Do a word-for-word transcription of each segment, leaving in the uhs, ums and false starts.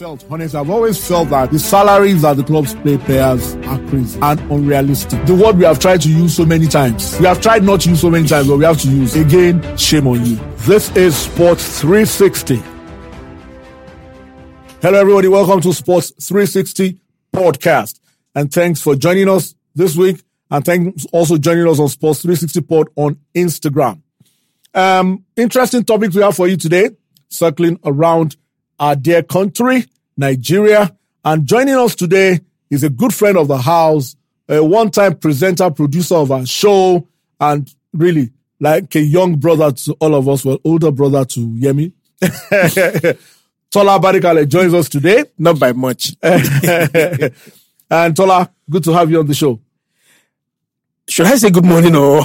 felt, honestly, I've always felt that the salaries that the clubs pay players are crazy and unrealistic. The word we have tried to use so many times. We have tried not to use so many times, but we have to use. Again, shame on you. This is Sports three sixty. Hello, everybody. Welcome to Sports three sixty Podcast. And thanks for joining us this week. And thanks also joining us on Sports three sixty Pod on Instagram. Um, interesting topics we have for you today, circling around our dear country, Nigeria. And joining us today is a good friend of the house, a one-time presenter, producer of our show, and really like a young brother to all of us, well, older brother to Yemi. Tola Badikale joins us today. Not by much. And Tola, good to have you on the show. Should I say good morning or,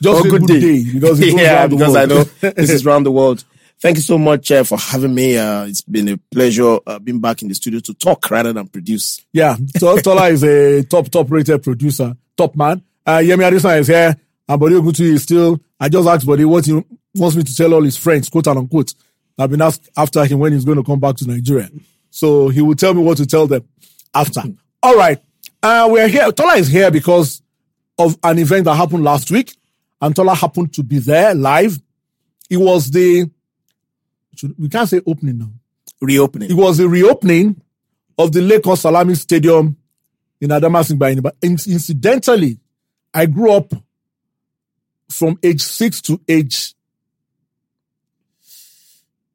Just or a good, good day? day because yeah, because I know this is round the world. Thank you so much uh, for having me. Uh, it's been a pleasure uh, being back in the studio to talk rather than produce. Yeah, Tola is a top, top-rated producer, top man. Uh, Yemi Arisa is here, and Abadeyogunju is still... I just asked Bode what he wants me to tell all his friends, quote and unquote. I've been asked after him when he's going to come back to Nigeria. So he will tell me what to tell them after. Mm. All right, uh, we're here. Tola is here because of an event that happened last week, and Tola happened to be there live. It was the... We can't say opening now. Reopening. It was the reopening of the Lagos Salami Stadium in Adamasingba. But incidentally, I grew up from age six to age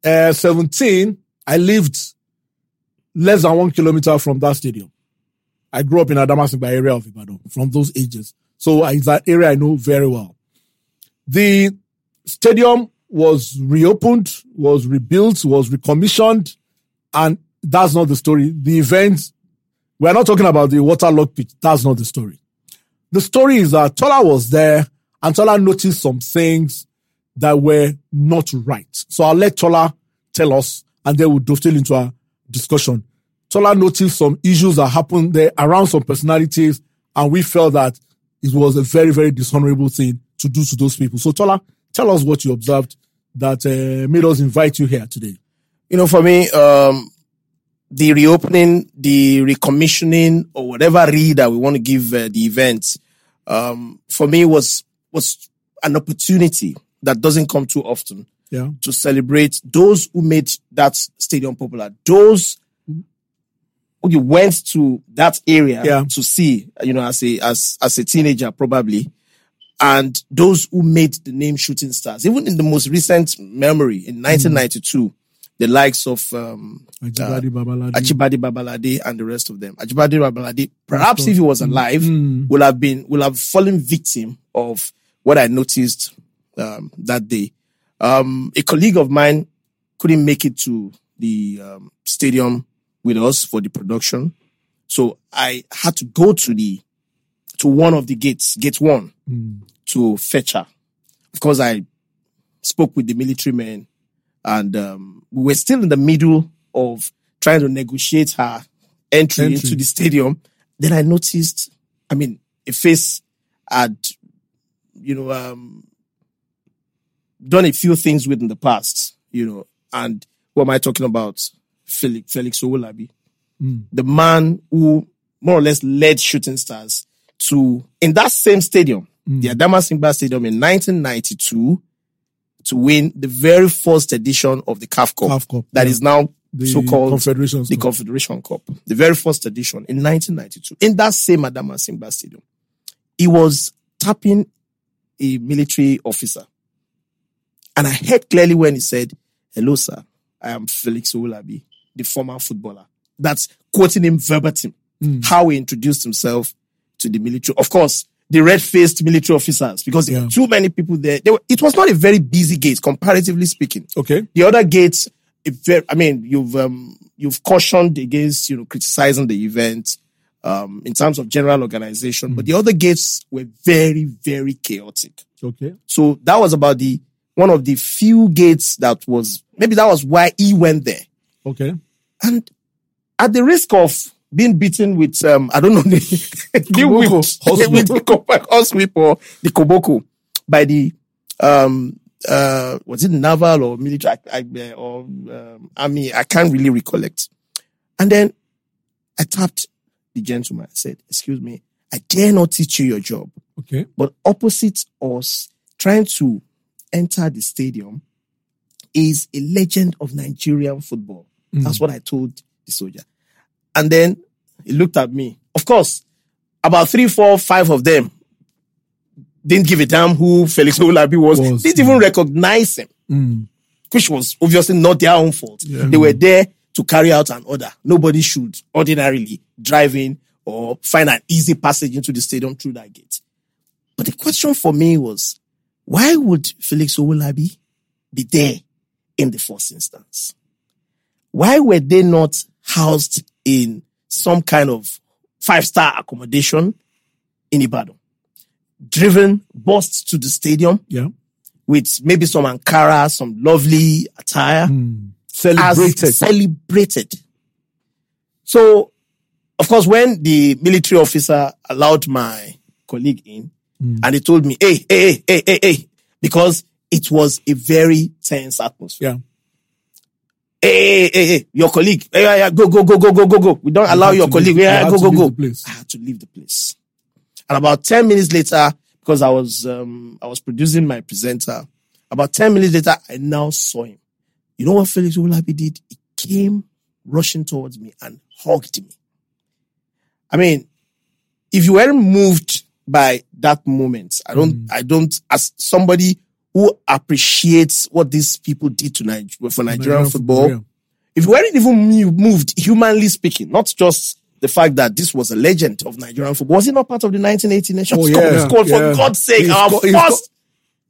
uh, seventeen. I lived less than one kilometer from that stadium. I grew up in Adamasingba area of Ibadan from those ages. So it's that area I know very well. The stadium was reopened, was rebuilt, was recommissioned, and that's not the story. The event, we're not talking about the waterlogged pitch. That's not the story. The story is that Tola was there, and Tola noticed some things that were not right. So I'll let Tola tell us, and then we'll dovetail into our discussion. Tola noticed some issues that happened there around some personalities, and we felt that it was a very, very dishonorable thing to do to those people. So Tola, tell us what you observed that uh, made us invite you here today. You know, for me, um, the reopening, the recommissioning, or whatever read that we want to give uh, the event, um, for me was was an opportunity that doesn't come too often. Yeah. To celebrate those who made that stadium popular, those who went to that area yeah. to see, you know, as a as as a teenager probably. And those who made the name Shooting Stars, even in the most recent memory, in nineteen ninety-two, mm. the likes of um, Ajibade, uh, Babalade. Ajibade Babalade and the rest of them. Ajibade Babalade, perhaps if he was alive, mm. would have been would have fallen victim of what I noticed um, that day. Um, a colleague of mine couldn't make it to the um, stadium with us for the production, so I had to go to the. to one of the gates, gate one, mm. to fetch her. Of course, I spoke with the military men, and um, we were still in the middle of trying to negotiate her entry, entry into the stadium. Then I noticed, I mean, a face had, you know, um, done a few things with in the past, you know. And what am I talking about? Felix, Felix Owolabi, mm. the man who more or less led Shooting Stars to, in that same stadium, mm. the Adamasingba Stadium in nineteen ninety-two, to win the very first edition of the C A F Cup. CAF Cup that yeah. is now the so-called Confederation the Cup. Confederation Cup. The very first edition in nineteen ninety-two. In that same Adamasingba Stadium, he was tapping a military officer. And I heard clearly when he said, "Hello, sir, I am Felix Owolabi, the former footballer." That's quoting him verbatim, mm. how he introduced himself to the military, of course, the red-faced military officers, because there yeah. were too many people there. They were, it was not a very busy gate, comparatively speaking. Okay, the other gates, very, I mean, you've um, you've cautioned against, you know, criticizing the event um, in terms of general organization, mm. but the other gates were very, very chaotic. Okay, so that was about the one of the few gates that was maybe that was why he went there. Okay, and at the risk of being beaten with, um, I don't know, the, the whip, with the horse whip or the koboko by the, um, uh, was it naval or military I, I, or um, army? I can't really recollect. And then I tapped the gentleman. I said, excuse me, I dare not teach you your job. Okay. But opposite us, trying to enter the stadium, is a legend of Nigerian football. Mm. That's what I told the soldier. And then he looked at me. Of course, about three, four, five of them didn't give a damn who Felix Owolabi was. was. Didn't even recognize him, mm. which was obviously not their own fault. Yeah. They were there to carry out an order. Nobody should ordinarily drive in or find an easy passage into the stadium through that gate. But the question for me was, why would Felix Owolabi be there in the first instance? Why were they not housed in some kind of five-star accommodation in Ibadan? Driven, bused to the stadium, yeah, with maybe some Ankara, some lovely attire. Mm. Celebrated. As celebrated. So, of course, when the military officer allowed my colleague in, mm. and he told me, hey, hey, hey, hey, hey, because it was a very tense atmosphere. Yeah. Hey, hey, hey, hey, your colleague. Hey, hey, hey, go, go, go, go, go, go, go. We don't allow your colleague. Yeah, go, go, go. I had to leave the place. And about ten minutes later, because I was um, I was producing my presenter, about ten minutes later, I now saw him. You know what Felix Owolabi did? He came rushing towards me and hugged me. I mean, if you weren't moved by that moment, I don't, mm. I don't, as somebody who appreciates what these people did to Niger- for Nigerian, Nigerian football, yeah. if you weren't even moved, humanly speaking, not just the fact that this was a legend of Nigerian football. Was he not part of the nineteen eighty Nations oh, yeah, Cup? He scored, yeah. for God's sake, he our sco- first...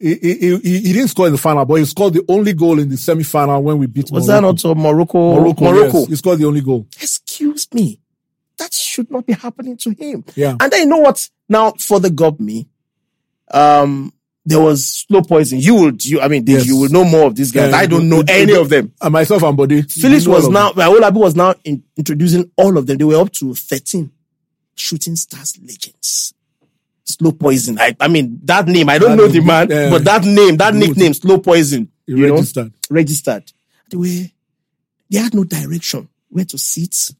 He, he, he, he didn't score in the final, but he scored the only goal in the semi-final when we beat was Morocco. Was that not Morocco? Morocco, Morocco. Yes. He scored the only goal. Excuse me. That should not be happening to him. Yeah. And then you know what now further got me? Um... There was slow poison. You would, you, I mean, yes. you will know more of these guys. Yeah, I don't know it, any it, of them. And myself and Bode. Felix was now, Owolabi was now in, introducing all of them. They were up to thirteen Shooting Stars legends. Slow poison. I, I mean, that name, I don't that know name, the man, uh, but that name, that nickname, slow poison. You registered. Know, registered. They were, they had no direction where to sit.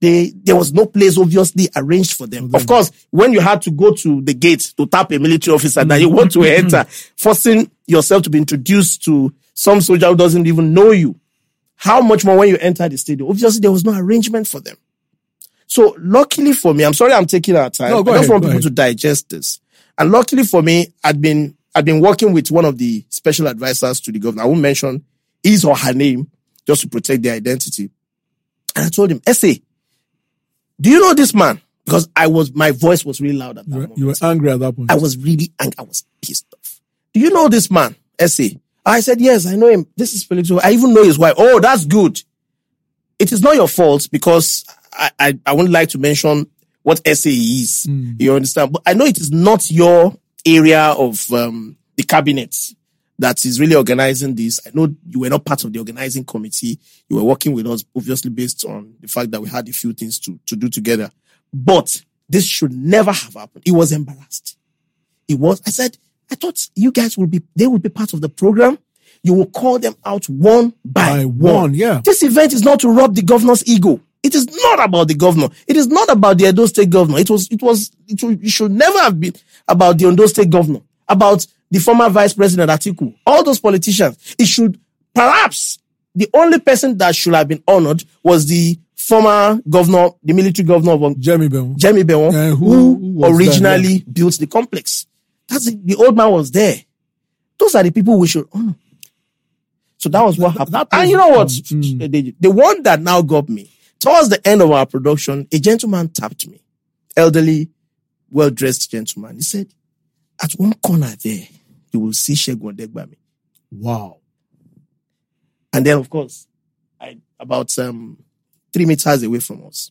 They, there was no place obviously arranged for them. Mm-hmm. Of course, when you had to go to the gate to tap a military officer mm-hmm. that you want to enter, forcing yourself to be introduced to some soldier who doesn't even know you, how much more when you enter the stadium? Obviously, there was no arrangement for them. So luckily for me, I'm sorry I'm taking our time. No, go I just ahead, want go people ahead. to digest this. And luckily for me, I'd been, I'd been working with one of the special advisors to the governor. I won't mention his or her name just to protect their identity. And I told him, Essay, do you know this man? Because I was, my voice was really loud at that you were, moment. You were angry at that point. I was really angry. I was pissed off. Do you know this man? Essay. I said, yes, I know him. This is Felix. I even know his wife. Oh, that's good. It is not your fault because I, I, I wouldn't like to mention what Essay is. Mm. You understand? But I know it is not your area of um, the cabinet that is really organizing this. I know you were not part of the organizing committee. You were working with us, obviously based on the fact that we had a few things to, to do together. But this should never have happened. He was embarrassed. He was, I said, I thought you guys would be, they would be part of the program. You will call them out one by, by one. one. Yeah. This event is not to rub the governor's ego. It is not about the governor. It is not about the Edo State governor. It was, it was, it, should, it should never have been about the Edo State governor. About the former Vice President Atiku, all those politicians. It should, perhaps, the only person that should have been honored was the former governor, the military governor of Jemibewon, Jemibewon, uh, who, who originally that, built the complex. That's the, the old man was there. Those are the people we should honor. So that was what happened. That, that and you know what? Mm. The one that now got me, towards the end of our production, a gentleman tapped me, elderly, well-dressed gentleman. He said, at one corner there, you will see Segun Odegbami. Wow. And then, of course, I, about um, three meters away from us.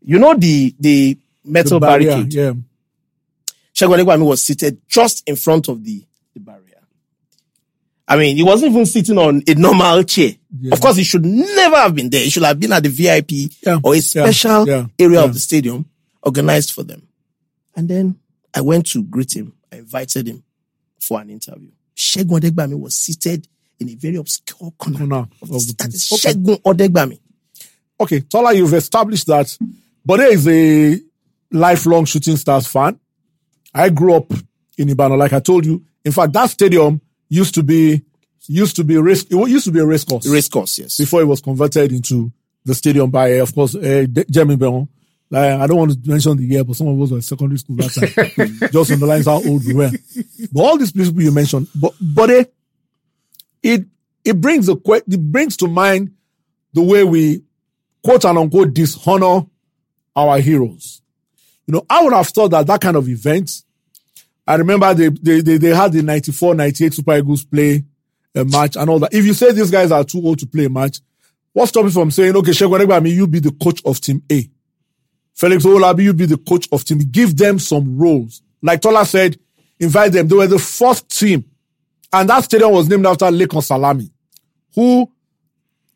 You know the, the metal the barrier, barricade? Yeah. Segun Odegbami was seated just in front of the, the barrier. I mean, he wasn't even sitting on a normal chair. Yeah. Of course, he should never have been there. He should have been at the V I P yeah. or a special yeah. Yeah. area yeah. of the stadium organized for them. And then I went to greet him. I invited him for an interview. Segun Odegbami was seated in a very obscure corner. corner of the, of the that is Segun Odegbami. okay, Tola, you've established that Bode is a lifelong Shooting Stars fan. I grew up in Ibadan, like I told you. In fact, that stadium used to be used to be a race. It used to be a race course. Race course, yes. Before it was converted into the stadium by, of course, uh, Jemibewon. Like, I don't want to mention the year, but some of us were in secondary school that time. Just underlines how old we were. But all these people you mentioned, but but it it, it brings a it brings to mind the way we quote and unquote dishonor our heroes. You know, I would have thought that that kind of event. I remember they they they, they had the ninety-four ninety-eight Super Eagles play a match and all that. If you say these guys are too old to play a match, what's stopping from saying, okay, Segun Odegbami, you be the coach of Team A. Felix Owolabi, you be the coach of Team B. Give them some roles. Like Tola said, invite them. They were the first team. And that stadium was named after Lagos Salami, who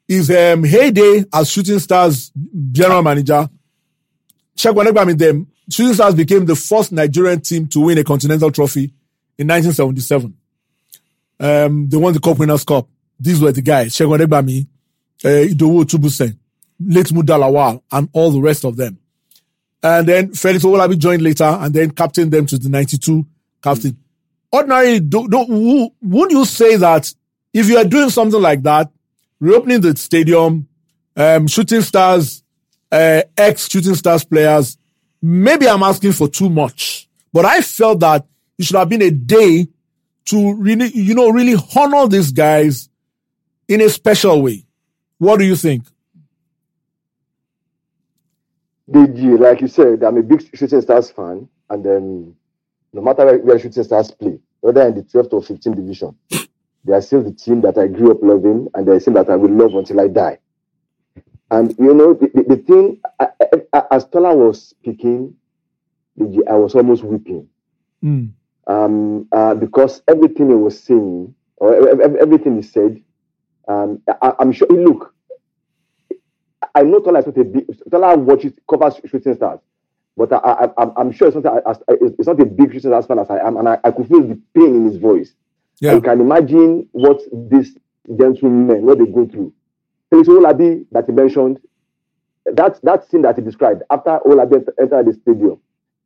is um, heyday as Shooting Stars general manager. Chekwanebami, them, Shooting Stars became the first Nigerian team to win a continental trophy in nineteen seventy-seven. Um, they won the Cup Winners' Cup. These were the guys, Chekwanebami, uh, Idowu Tubusen, late Mudalawa, and all the rest of them. And then Felix Owolabi joined later and then captained them to the ninety-two captain. Mm-hmm. Ordinarily, don't, don't, would you say that if you are doing something like that, reopening the stadium, um, Shooting Stars, uh, ex-Shooting Stars players, maybe I'm asking for too much. But I felt that it should have been a day to really, you know, really honor these guys in a special way. What do you think? Deji, like you said, I'm a big Shooting Stars fan, and then no matter where, where Shooting Stars play, whether in the twelfth or fifteenth division, they are still the team that I grew up loving, and they are the team that I will love until I die. And, you know, the, the, the thing, I, I, as Tola was speaking, Deji, I was almost weeping. Mm. Um, uh, because everything he was saying, or everything he said, um, I, I'm sure, look, I know Tola is not a big, Tola watches, covers Shooting Stars, but I, I, I'm, I'm sure it's not, a, it's not a big Shooting Stars fan as I am, and I, I could feel the pain in his voice. Yeah. I can imagine what these gentlemen, what they go through. Felix Owolabi that he mentioned, that, that scene that he described, after Owolabi entered the stadium,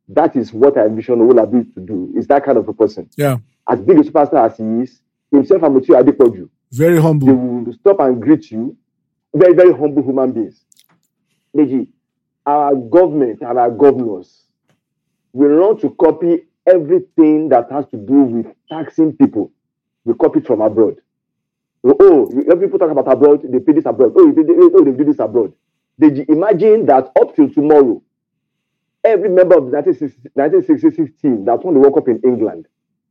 that is what I envision Owolabi to do. He's that kind of a person. Yeah. As big a superstar as he is, himself and Mutu Adepoju. Very humble. They will stop and greet you. Very, very humble human beings. Deji, our government and our governors will want to copy everything that has to do with taxing people. We copy it from abroad. Oh, when people talk about abroad, they pay this abroad. Oh, they, they, oh, they do this abroad. Deji, imagine that up till tomorrow, every member of the nineteen sixty-six team that won the World Cup in England,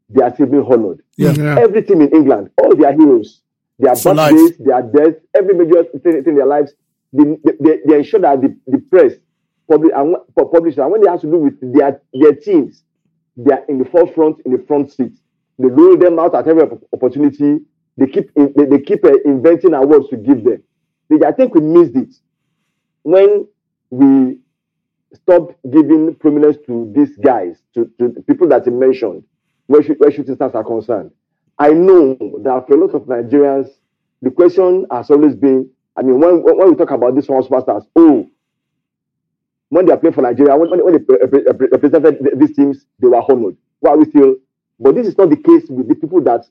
they are still being honored. Yeah, yeah. Every team in England, all their heroes. Their birthdays, their deaths, every major thing in their lives, they, they, they ensure that the, the press publish, and publish, and when they have to do with their, their teams, they are in the forefront, in the front seat. They roll them out at every opportunity. They keep they, they keep uh, inventing awards to give them. I think we missed it when we stopped giving prominence to these guys, to, to the people that you mentioned, where, should, where Shooting Stars are concerned. I know that for a lot of Nigerians, the question has always been, I mean, when, when we talk about this one, superstars, oh, when they are playing for Nigeria, when, when they represented these teams, they were honored. Why are we still? But this is not the case with the people that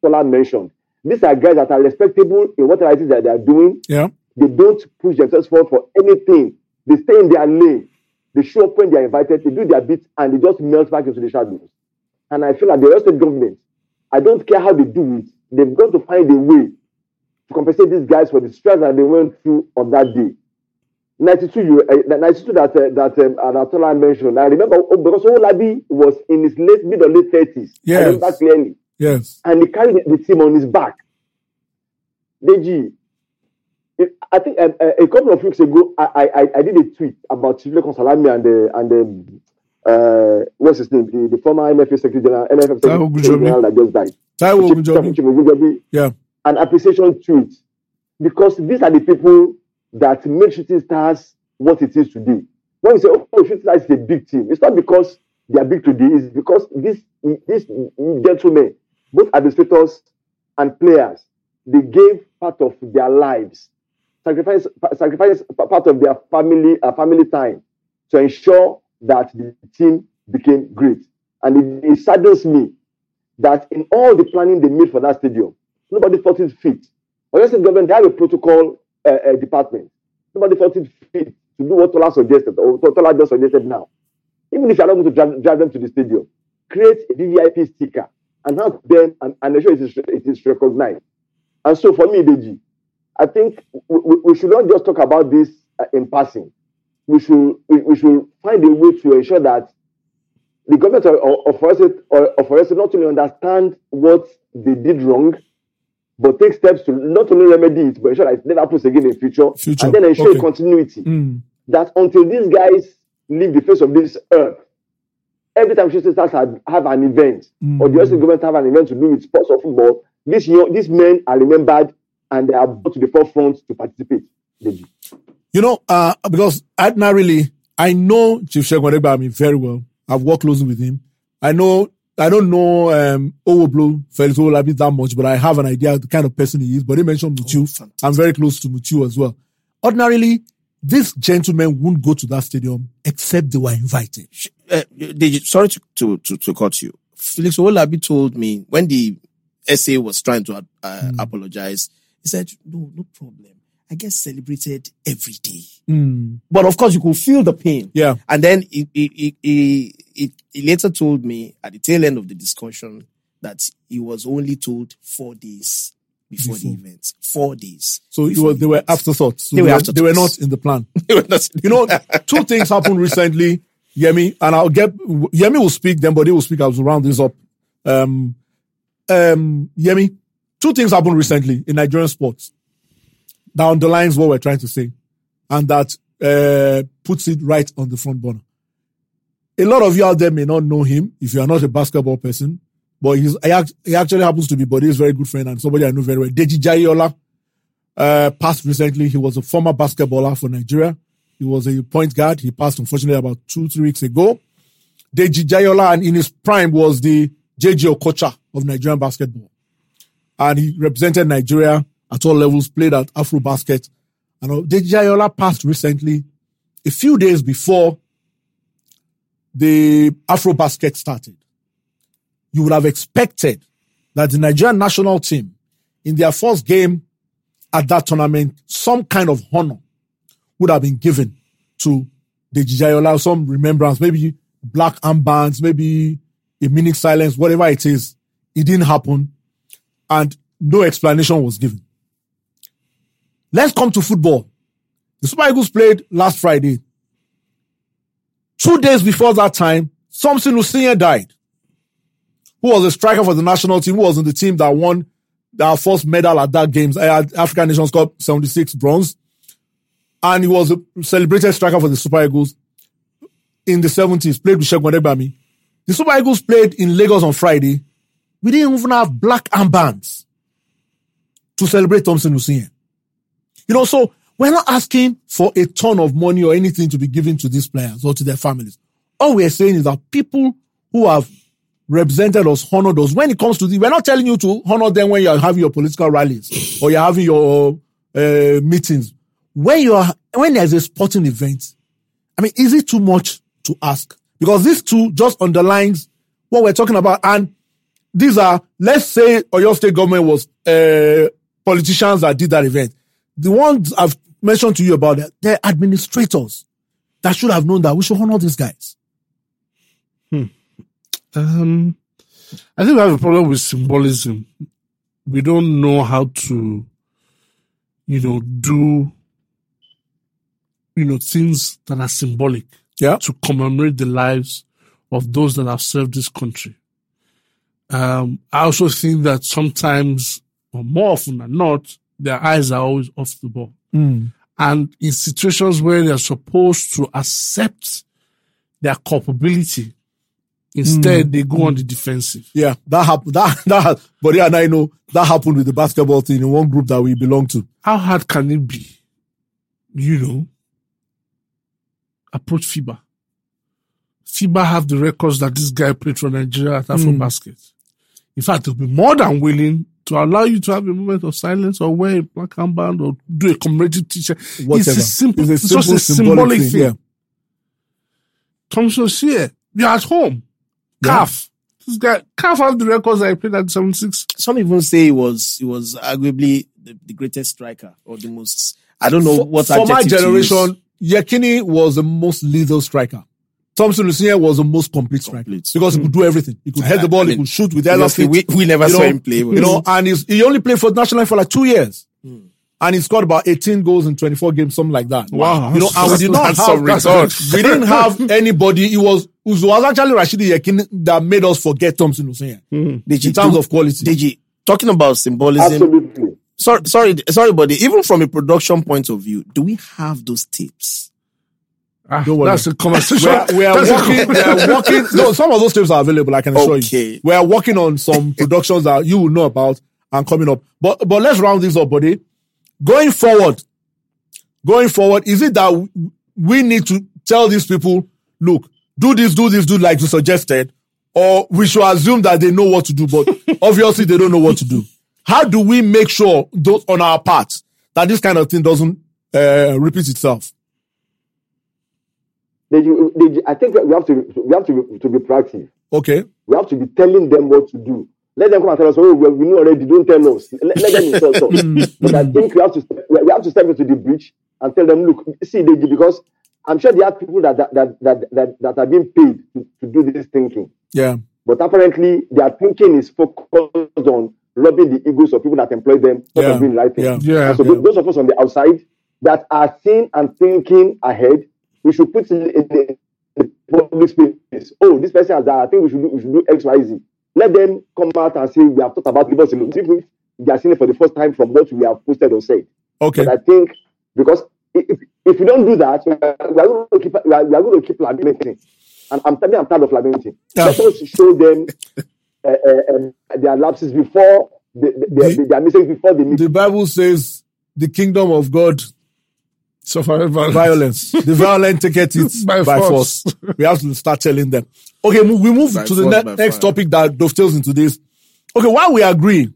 Tola mentioned. These are guys that are respectable in whatever it is that they are doing. Yeah. They don't push themselves forward for anything. They stay in their lane. They show up when they are invited. They do their bits, and they just melt back into the shadows. And I feel like the rest of the government, I don't care how they do it. They've got to find a way to compensate these guys for the stress that they went through on that day. ninety-two, uh, ninety-two that uh, that um, Anatola mentioned. I remember oh, because Owolabi was in his late, mid or late thirties. Yes. I remember clearly. Yes. And he carried the team on his back. Deji, I think uh, a couple of weeks ago, I I, I did a tweet about Lagos Salami and the and the. Uh, what's his name? The, the former N F F Secretary General, N F F Secretary General that just died. Taiwo Yeah. An appreciation tweet, because these are the people that made Shooting Stars what it is today. When we say, "Oh, Shooting Stars is a big team," it's not because they are big today. It's because this this gentlemen, both administrators and players, they gave part of their lives sacrifice sacrifice part of their family uh, family time to ensure that the team became great. And it, it saddens me that in all the planning they made for that stadium, nobody thought it fit. Or just in government, they have a protocol uh, uh, department. Nobody thought it fit to do what Tola suggested, or Tola just suggested now. Even if you are not going to drive, drive them to the stadium, create a V V I P sticker and have them and, and ensure it is, it is recognized. And so for me, Deji, I think we, we should not just talk about this uh, in passing. We should we, we should find a way to ensure that the government of Forest not only understand what they did wrong, but take steps to not only remedy it, but ensure that it never happens again in the future, future. and then ensure okay. continuity. Mm. That until these guys leave the face of this earth, every time Shooting Stars have, have an event, mm. or the U S government have an event to do with sports or football, these, young, these men are remembered and they are brought to the forefront to participate. Deji. You know, uh, because ordinarily, I know Chief Segun Odegbami very well. I've worked closely with him. I know, I don't know um, Owoblo, Felix Owolabi that much, but I have an idea of the kind of person he is. But he mentioned Mutiu. Oh, I'm very close to Mutiu as well. Ordinarily, these gentlemen won't go to that stadium except they were invited. Uh, they, sorry to, to, to, to cut you. Felix Owolabi told me when the S A was trying to uh, mm. apologize, he said, no, no problem. I get celebrated every day. Mm. But of course, you could feel the pain. Yeah. And then he, he, he, he, he later told me at the tail end of the discussion that he was only told four days before, before. the event. Four days. So it was, the they were afterthoughts. So they, they, were afterthoughts. They were not in the plan. They were not. You know, two things happened recently, Yemi, and I'll get... Yemi will speak, then Bode will speak. I will round this up. Um, um, Yemi, two things happened recently in Nigerian sports that underlines what we're trying to say and that uh, puts it right on the front burner. A lot of you out there may not know him if you are not a basketball person, but he's, he actually happens to be Bode's very good friend and somebody I know very well. Deji Ayoola uh, passed recently. He was a former basketballer for Nigeria. He was a point guard. He passed, unfortunately, about two, three weeks ago. Deji Ayoola, and in his prime, was the J J Okocha of Nigerian basketball. And he represented Nigeria at all levels, played at Afro Basket. And Deji Ayoola passed recently, a few days before the Afro Basket started. You would have expected that the Nigerian national team, in their first game at that tournament, some kind of honor would have been given to Deji Ayoola, some remembrance, maybe black armbands, maybe a minute silence, whatever it is. It didn't happen. And no explanation was given. Let's come to football. The Super Eagles played last Friday. Two days before that time, Thompson Lucene died, who was a striker for the national team, who was in the team that won their first medal at that games, African Nations Cup seventy-six bronze. And he was a celebrated striker for the Super Eagles in the seventies, played with Segun Odegbami. The Super Eagles played in Lagos on Friday. We didn't even have black armbands to celebrate Thompson Lucene. You know, so we're not asking for a ton of money or anything to be given to these players or to their families. All we're saying is that people who have represented us, honored us, when it comes to this, we're not telling you to honor them when you're having your political rallies or you're having your uh, meetings. When you're, when there's a sporting event, I mean, is it too much to ask? Because this too just underlines what we're talking about. And these are, let's say, Oyo State government was uh, politicians that did that event. The ones I've mentioned to you about, that they're administrators that should have known that we should honor these guys. Hmm. Um, I think we have a problem with symbolism. We don't know how to, you know, do, you know, things that are symbolic, yeah, to commemorate the lives of those that have served this country. Um, I also think that sometimes, or more often than not, their eyes are always off the ball. Mm. And in situations where they're supposed to accept their culpability, instead mm. they go mm. on the defensive. Yeah, that happened. That, that, Bode and I know that happened with the basketball team in one group that we belong to. How hard can it be, you know, approach FIBA? FIBA have the records that this guy played for Nigeria at Afro mm. Basket. In fact, they'll be more than willing to allow you to have a moment of silence or wear a black armband or do a commemorative t-shirt. Whatever. It's a simple, it's a simple, just a symbolic, symbolic thing. thing. Yeah. Thompson Shea, you're at home. Yeah. Calf. This guy, Calf has the records I played at seventy-six. Some even say he was, he was arguably the, the greatest striker or the most, I don't know for, what for adjective to use. For my generation, Yekini was the most lethal striker. Thompson Lucene was the most complete striker complete. because mm. he could do everything. He could head the ball, I mean, he could shoot with the other feet. We, we never you saw know, him play. You know, and he's, he only played for the national for like two years. Mm. And he scored about eighteen goals in twenty-four games, something like that. Wow. You know, and we did not have, we didn't have anybody. It was, it was actually Rashidi Yekini that made us forget Thompson Lucene mm. in terms do, of quality. Deji, talking about symbolism. Absolutely. Sorry, sorry, sorry, buddy. Even from a production point of view, do we have those tapes? Ah, that's a conversation. We are, we are working. We are working. No, some of those tapes are available. I can assure okay. you. We are working on some productions that you will know about and coming up. But but let's round this up, buddy. Going forward, going forward, is it that we need to tell these people, look, do this, do this, do like you suggested, or we should assume that they know what to do, but obviously they don't know what to do? How do we make sure those on our part that this kind of thing doesn't uh, repeat itself? I think we have to we have to be, to be proactive. Okay. We have to be telling them what to do. Let them come and tell us, oh, we know already, don't tell us. Let, let them insult us. But I think we have to we have to step into the breach and tell them, look, see, Deji, because I'm sure there are people that that that that, that, that are being paid to, to do this thinking. Yeah. But apparently their thinking is focused on robbing the egos of people that employ them, not yeah. doing the right thing. Yeah. Yeah. And so yeah. those of us on the outside that are seeing and thinking ahead, we should put in the, in the public space. Oh, this person has that. I think we should do, we should do X, Y, Z. Let them come out and say we have thought about reverse symbolism. They are seeing it for the first time from what we have posted or said. Okay. But I think because if if we don't do that, we are going to keep we are, we are going to keep lamenting. And I'm telling I'm tired of lamenting. Yeah. Let us show them uh, uh, their lapses before the, the, the, their mistakes before the meeting. The Bible says the kingdom of God. Suffer violence. violence. The violent take it by, by force. force. We have to start telling them. Okay, we move by to the force, ne- next fire. topic that dovetails into this. Okay, while we agree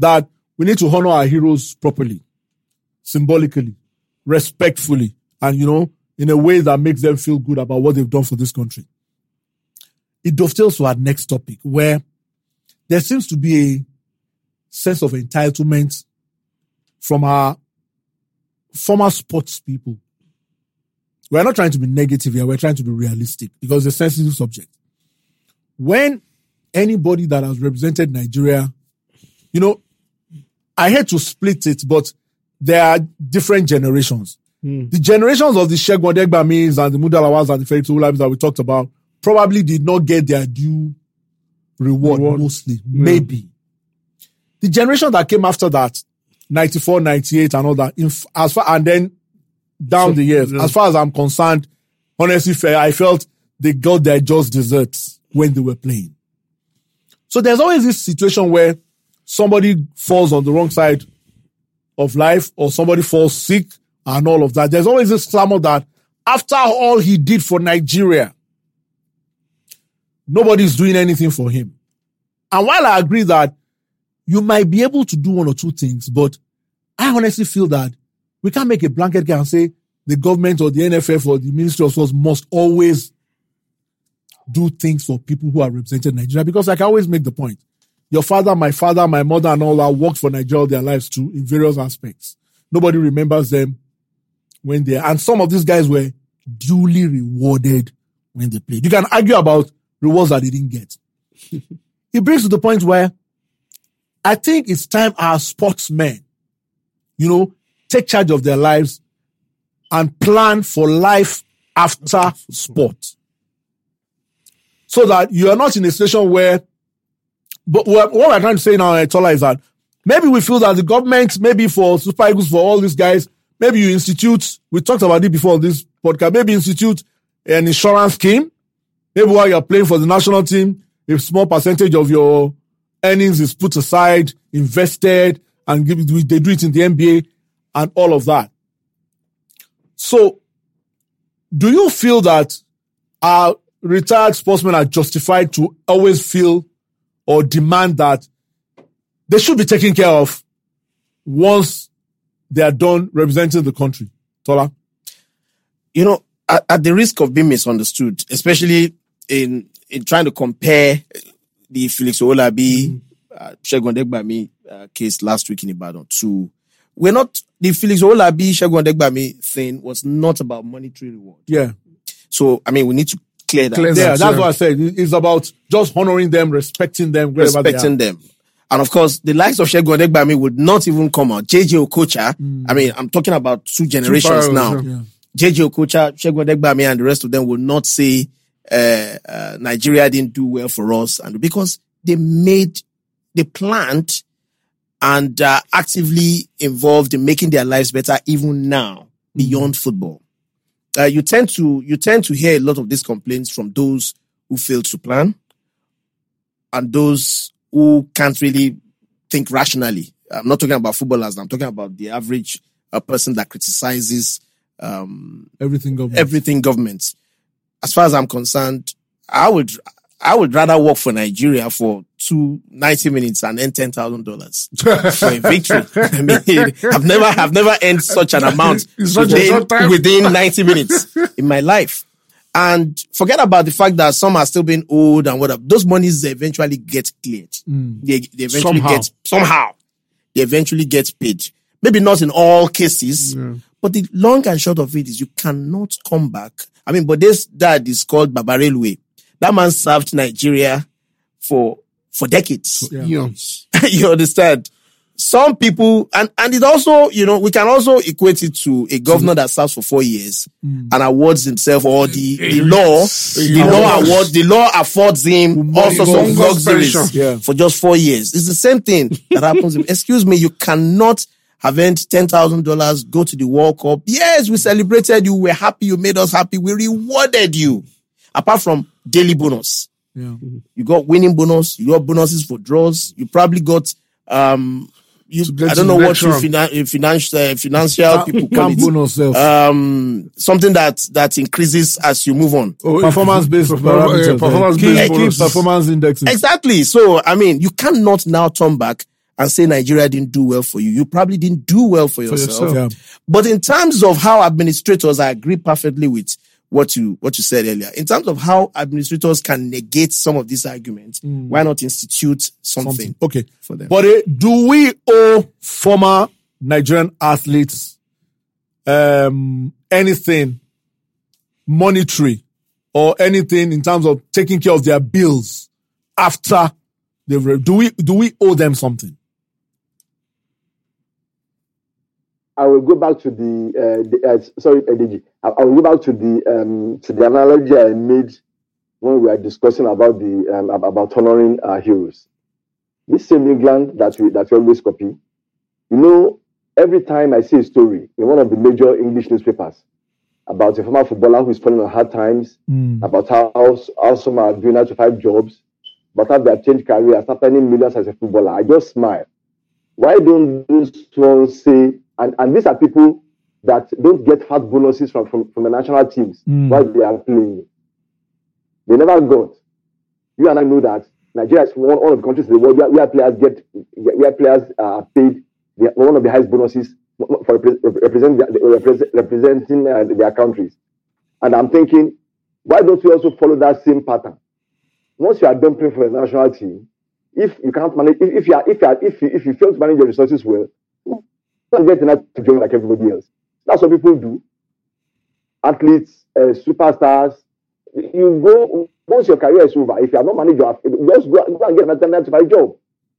that we need to honor our heroes properly, symbolically, respectfully, and, you know, in a way that makes them feel good about what they've done for this country, it dovetails to our next topic, where there seems to be a sense of entitlement from our former sports people. We're not trying to be negative here. We're trying to be realistic because it's a sensitive subject. When anybody that has represented Nigeria, you know, I hate to split it, but there are different generations. Mm. The generations of the Segun Odegbamis and the Mudalawas and the Felix Owolabis that we talked about probably did not get their due reward, reward. mostly. Yeah. Maybe. The generation that came after that, ninety-four, ninety-eight and all that. Inf- as far, and then down so, the years. Yeah. As far as I'm concerned, honestly, fair, I felt they got their just desserts when they were playing. So there's always this situation where somebody falls on the wrong side of life or somebody falls sick and all of that. There's always this clamor that after all he did for Nigeria, nobody's doing anything for him. And while I agree that you might be able to do one or two things, but I honestly feel that we can't make a blanket case and say the government or the N F F or the Ministry of Sports must always do things for people who are represented in Nigeria. Because I can always make the point. Your father, my father, my mother and all that worked for Nigeria all their lives too in various aspects. Nobody remembers them when they're... And some of these guys were duly rewarded when they played. You can argue about rewards that they didn't get. It brings to the point where I think it's time our sportsmen, you know, take charge of their lives and plan for life after sport. So that you are not in a situation where, but what we're trying to say now, Tola, is that maybe we feel that the government, maybe for Super Eagles, for all these guys, maybe you institute, we talked about it before on this podcast, maybe institute an insurance scheme. Maybe while you're playing for the national team, a small percentage of your earnings is put aside, invested, and give it, they do it in the N B A and all of that. So, do you feel that our retired sportsmen are justified to always feel or demand that they should be taken care of once they are done representing the country. Tola? You know, at, at the risk of being misunderstood, especially in, in trying to compare the Felix Owolabi, mm-hmm. uh, Segun Odegbami uh, case last week in Ibadan to... We're not... The Felix Owolabi, Segun Odegbami thing was not about monetary reward. Yeah. So, I mean, we need to clear that. Clear that yeah, that's yeah. what I said. It's about just honoring them, respecting them. Respecting them. And of course, the likes of Segun Odegbami would not even come out. J J Okocha, mm. I mean, I'm talking about two generations two now. Yeah. J J Okocha, Segun Odegbami and the rest of them would not say uh, uh, Nigeria didn't do well for us. And because they made, they planned and are uh, actively involved in making their lives better even now, beyond mm. football. Uh, you tend to you tend to hear a lot of these complaints from those who fail to plan and those who can't really think rationally. I'm not talking about footballers. I'm talking about the average uh, person that criticizes um, everything government. Everything government. As far as I'm concerned, I would I would rather work for Nigeria for two ninety minutes and earn ten thousand dollars for a victory. I mean, I've never I've never earned such an amount within, within ninety minutes in my life. And forget about the fact that some are still being owed and whatever. Those monies eventually get cleared. Mm. They, they eventually somehow. get somehow. They eventually get paid. Maybe not in all cases, yeah. but the long and short of it is you cannot come back. I mean, but this dad is called Baba Railway. That man served Nigeria for for decades. Yeah. Years. You understand? Some people, and, and it also, you know, we can also equate it to a governor that serves for four years mm. and awards himself all the, the law, the law award, the law affords him all sorts of luxuries yeah. for just four years. It's the same thing that happens. Excuse me, you cannot have earned ten thousand dollars, go to the World Cup. Yes, we celebrated you, we're happy, you made us happy, we rewarded you. Apart from daily bonus. Yeah. You got winning bonus, you got bonuses for draws, you probably got... um. You, I don't know what you finan- finance, uh, financial uh, people call it. Um, something that, that increases as you move on. Oh, performance-based performance, uh, performance, based performance, performance indexes. Exactly. So, I mean, you cannot now turn back and say Nigeria didn't do well for you. You probably didn't do well for yourself. For yourself. Yeah. But in terms of how administrators, I agree perfectly with what you what you said earlier. In terms of how administrators can negate some of these arguments, mm. why not institute something, something. Okay. for them? But uh, do we owe former Nigerian athletes um, anything monetary or anything in terms of taking care of their bills after they've... Do we, do we owe them something? I will go back to the, uh, the uh, sorry, Deji. I, I will go back to the um, to the analogy I made when we were discussing about the um, about honoring our heroes. This same England that we that we always copy. You know, every time I see a story in one of the major English newspapers about a former footballer who is falling on hard times, mm. about how how some are doing nine to five jobs, but how they have changed careers, after earning millions as a footballer. I just smile. Why don't those ones say? And, and these are people that don't get fat bonuses from, from, from the national teams mm. while they are playing. They never got. You and I know that Nigeria is one, one of the countries in the world where, where players get, where players are paid one of the highest bonuses for represent, represent, representing their countries. And I'm thinking, why don't we also follow that same pattern? Once you are done playing for the national team, if you can't manage, if, if you are, if you are, if you if you fail to manage your resources well. Not get enough to join like everybody else. That's what people do. Athletes, uh, superstars. You go once your career is over. If you have not managed your, just go, go and get another nine to five job.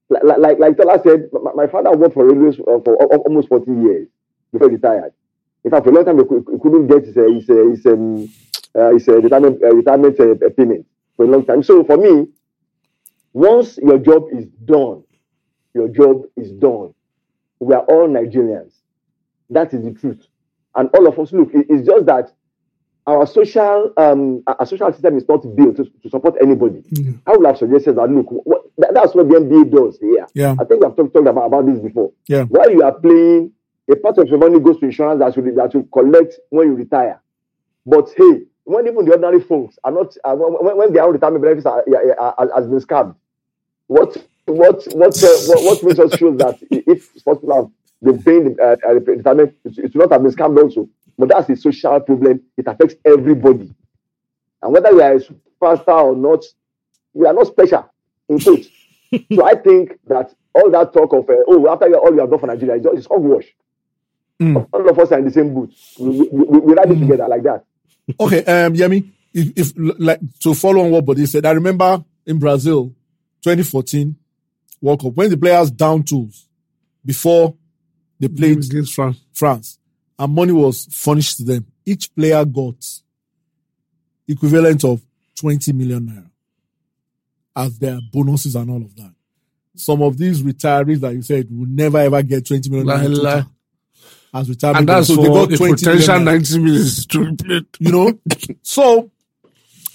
Like like like Tola said, my, my father worked for railways for, for almost forty years before he retired. In fact, for a long time he couldn't get his his his, his, um, uh, his uh, retirement uh, retirement uh, payment for a long time. So for me, once your job is done, your job is done. We are all Nigerians. That is the truth. And all of us, look, it's just that our social um, our social system is not built to, to support anybody. Mm-hmm. I would have suggested that, look, what, that, that's what the N B A does here. Yeah. I think we have talked, talked about, about this before. Yeah. While you are playing, a part of your money goes to insurance that you, that you collect when you retire. But hey, when even the ordinary folks are not, uh, when, when their own retirement benefits are, are, are, are, has been scammed, what what what, uh, what what makes us feel that if sports have been paying the uh, retirement, it, it should not have been scammed also. But that's a social problem. It affects everybody. And whether we are a superstar or not, we are not special in truth. So I think that all that talk of, uh, oh, after you, all you have done for Nigeria, it's, it's hogwash. Mm. All of us are in the same boat. We, we, we ride it mm. together like that. Okay, um, Yemi, if, if like to follow on what Bode said, I remember in Brazil, twenty fourteen World Cup, when the players down tools before they played against France. France, and money was furnished to them. Each player got equivalent of twenty million naira as their bonuses and all of that. Some of these retirees that you said will never ever get twenty million naira as retirement. And that's so they got twenty potential ninety million. You know? So,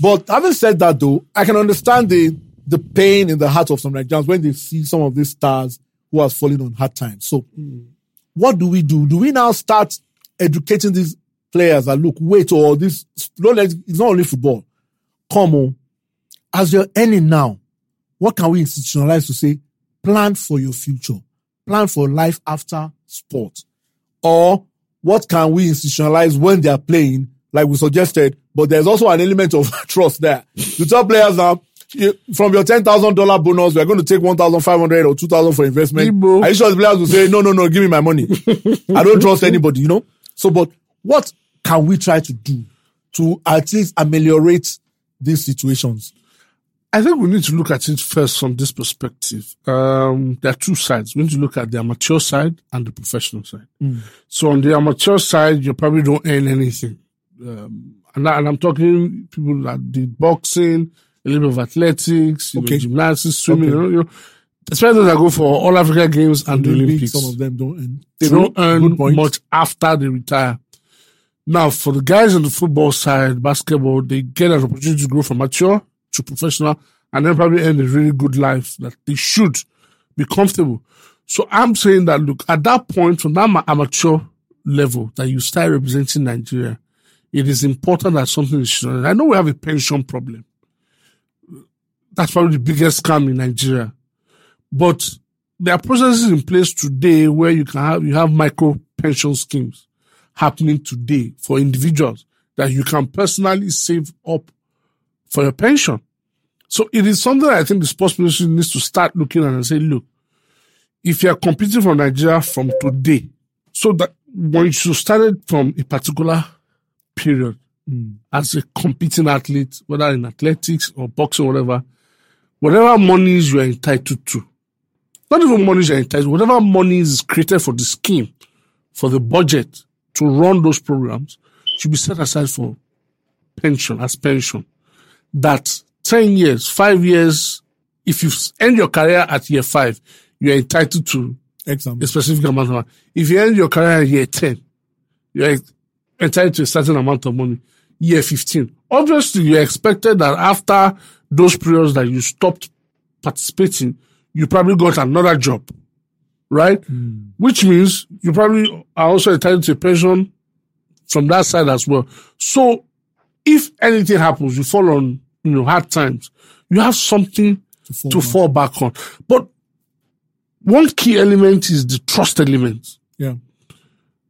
but having said that though, I can understand the the pain in the heart of some Nigerians when they see some of these stars who are falling on hard times. So, mm. what do we do? Do we now start educating these players that look, wait, or this, it's not only football. Come on. As you're earning now, what can we institutionalize to say, plan for your future, plan for life after sport? Or what can we institutionalize when they are playing, like we suggested, but there's also an element of trust there. You tell players now, from your ten thousand dollars bonus, we're going to take one thousand five hundred dollars or two thousand dollars for investment. Ebro. Are you sure the players will say, no, no, no, give me my money. I don't trust anybody, you know? So, but what can we try to do to at least ameliorate these situations? I think we need to look at it first from this perspective. Um, there are two sides. We need to look at the amateur side and the professional side. Mm. So on the amateur side, you probably don't earn anything. Um, and, and I'm talking people that did boxing, a little bit of athletics, you okay. know, gymnastics, swimming, okay. you know, you know, especially those that go for all Africa Games and the Olympics. Olympics. Some of them don't earn. They True. don't earn much after they retire. Now, for the guys on the football side, basketball, they get an opportunity to grow from amateur to professional and then probably end a really good life that they should be comfortable. So I'm saying that, look, at that point, from that amateur level that you start representing Nigeria, it is important that something is done. I know we have a pension problem. That's probably the biggest scam in Nigeria. But there are processes in place today where you can have, you have micro pension schemes happening today for individuals that you can personally save up for your pension. So it is something that I think the sports ministry needs to start looking at and say, look, if you are competing for Nigeria from today, so that when you started from a particular period mm. as a competing athlete, whether in athletics or boxing or whatever, whatever monies you are entitled to, not even monies you are entitled to, whatever monies is created for the scheme, for the budget to run those programs, should be set aside for pension, as pension. That ten years, five years, if you end your career at year five, you're entitled to Example. a specific amount of money. If you end your career at year ten, you're entitled to a certain amount of money. Year fifteen. Obviously, you're expected that after those periods that you stopped participating, you probably got another job, right? Mm. Which means you probably are also entitled to a pension from that side as well. So, if anything happens, you fall on, you know, hard times, you have something to fall, to fall back on. But one key element is the trust element. Yeah.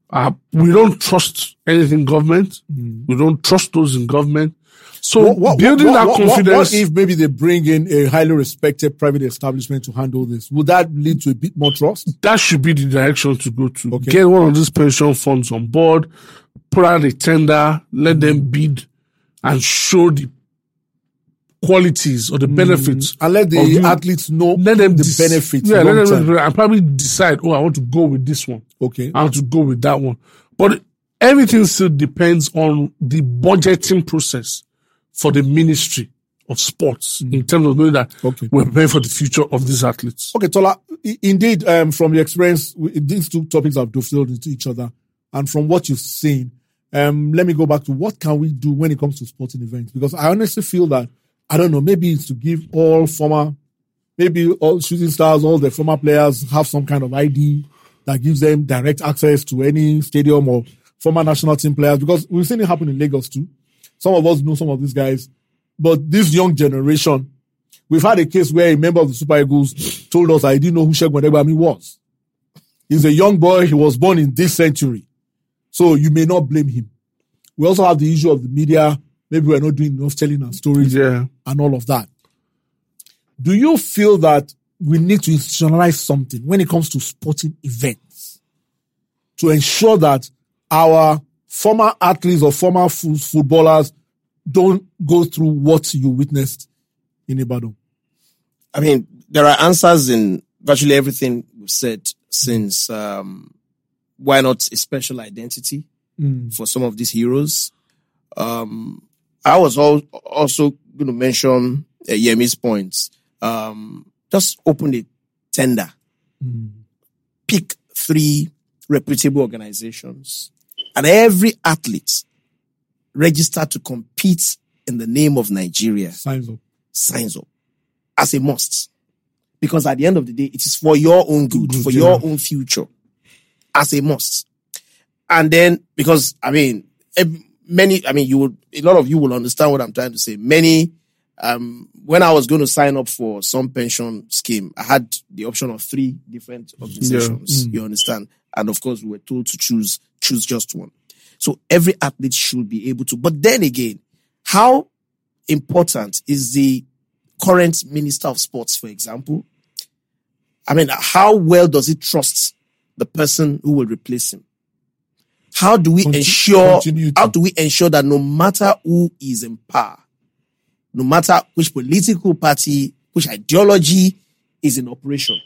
Uh, we don't trust anything government. Mm. We don't trust those in government. So what, what, building what, that what, confidence. What, what if maybe they bring in a highly respected private establishment to handle this? Would that lead to a bit more trust? That should be the direction to go to. Okay. Get one of these pension funds on board, put out a tender, let them bid, and show the qualities or the benefits. Mm. And let the you, athletes know let them the dis- benefits. Yeah, let them, and probably decide, oh, I want to go with this one. Okay. I want to go with that one. But everything still depends on the budgeting process for the Ministry of Sports mm. in terms of knowing that okay. we're preparing for the future of these athletes. Okay, Tola, indeed, um, from your experience, these two topics have dovetailed into each other. And from what you've seen, um, let me go back to what can we do when it comes to sporting events? Because I honestly feel that, I don't know, maybe it's to give all former, maybe all shooting stars, all the former players have some kind of I D that gives them direct access to any stadium or former national team players. Because we've seen it happen in Lagos too. Some of us know some of these guys. But this young generation We've had a case where a member of the Super Eagles told us, I didn't know who Segun Odegbami was. He's a young boy. He was born in this century. So you may not blame him. We also have the issue of the media. Maybe we're not doing enough telling our stories yeah. and all of that. Do you feel that we need to institutionalize something when it comes to sporting events to ensure that our former athletes or former footballers don't go through what you witnessed in Ibadan? I mean, there are answers in virtually everything we've said since um, why not a special identity mm. for some of these heroes. Um, I was al- also going to mention uh, Yemi's points. Um, just open the tender. Mm. Pick three reputable organizations. And every athlete registered to compete in the name of Nigeria. Signs up. Signs up. As a must. Because at the end of the day, it is for your own good, good for yeah. your own future. As a must. And then, because, I mean, many, I mean, you would, a lot of you will understand what I'm trying to say. Many, um, when I was going to sign up for some pension scheme, I had the option of three different organizations. Yeah. Mm. You understand? And of course, we were told to choose choose just one. So every athlete should be able to. But then again, how important is the current Minister of Sports, for example? I mean, how well does he trust the person who will replace him? How do we Continu- ensure? Continuity. How do we ensure that no matter who is in power, no matter which political party, which ideology is in operation,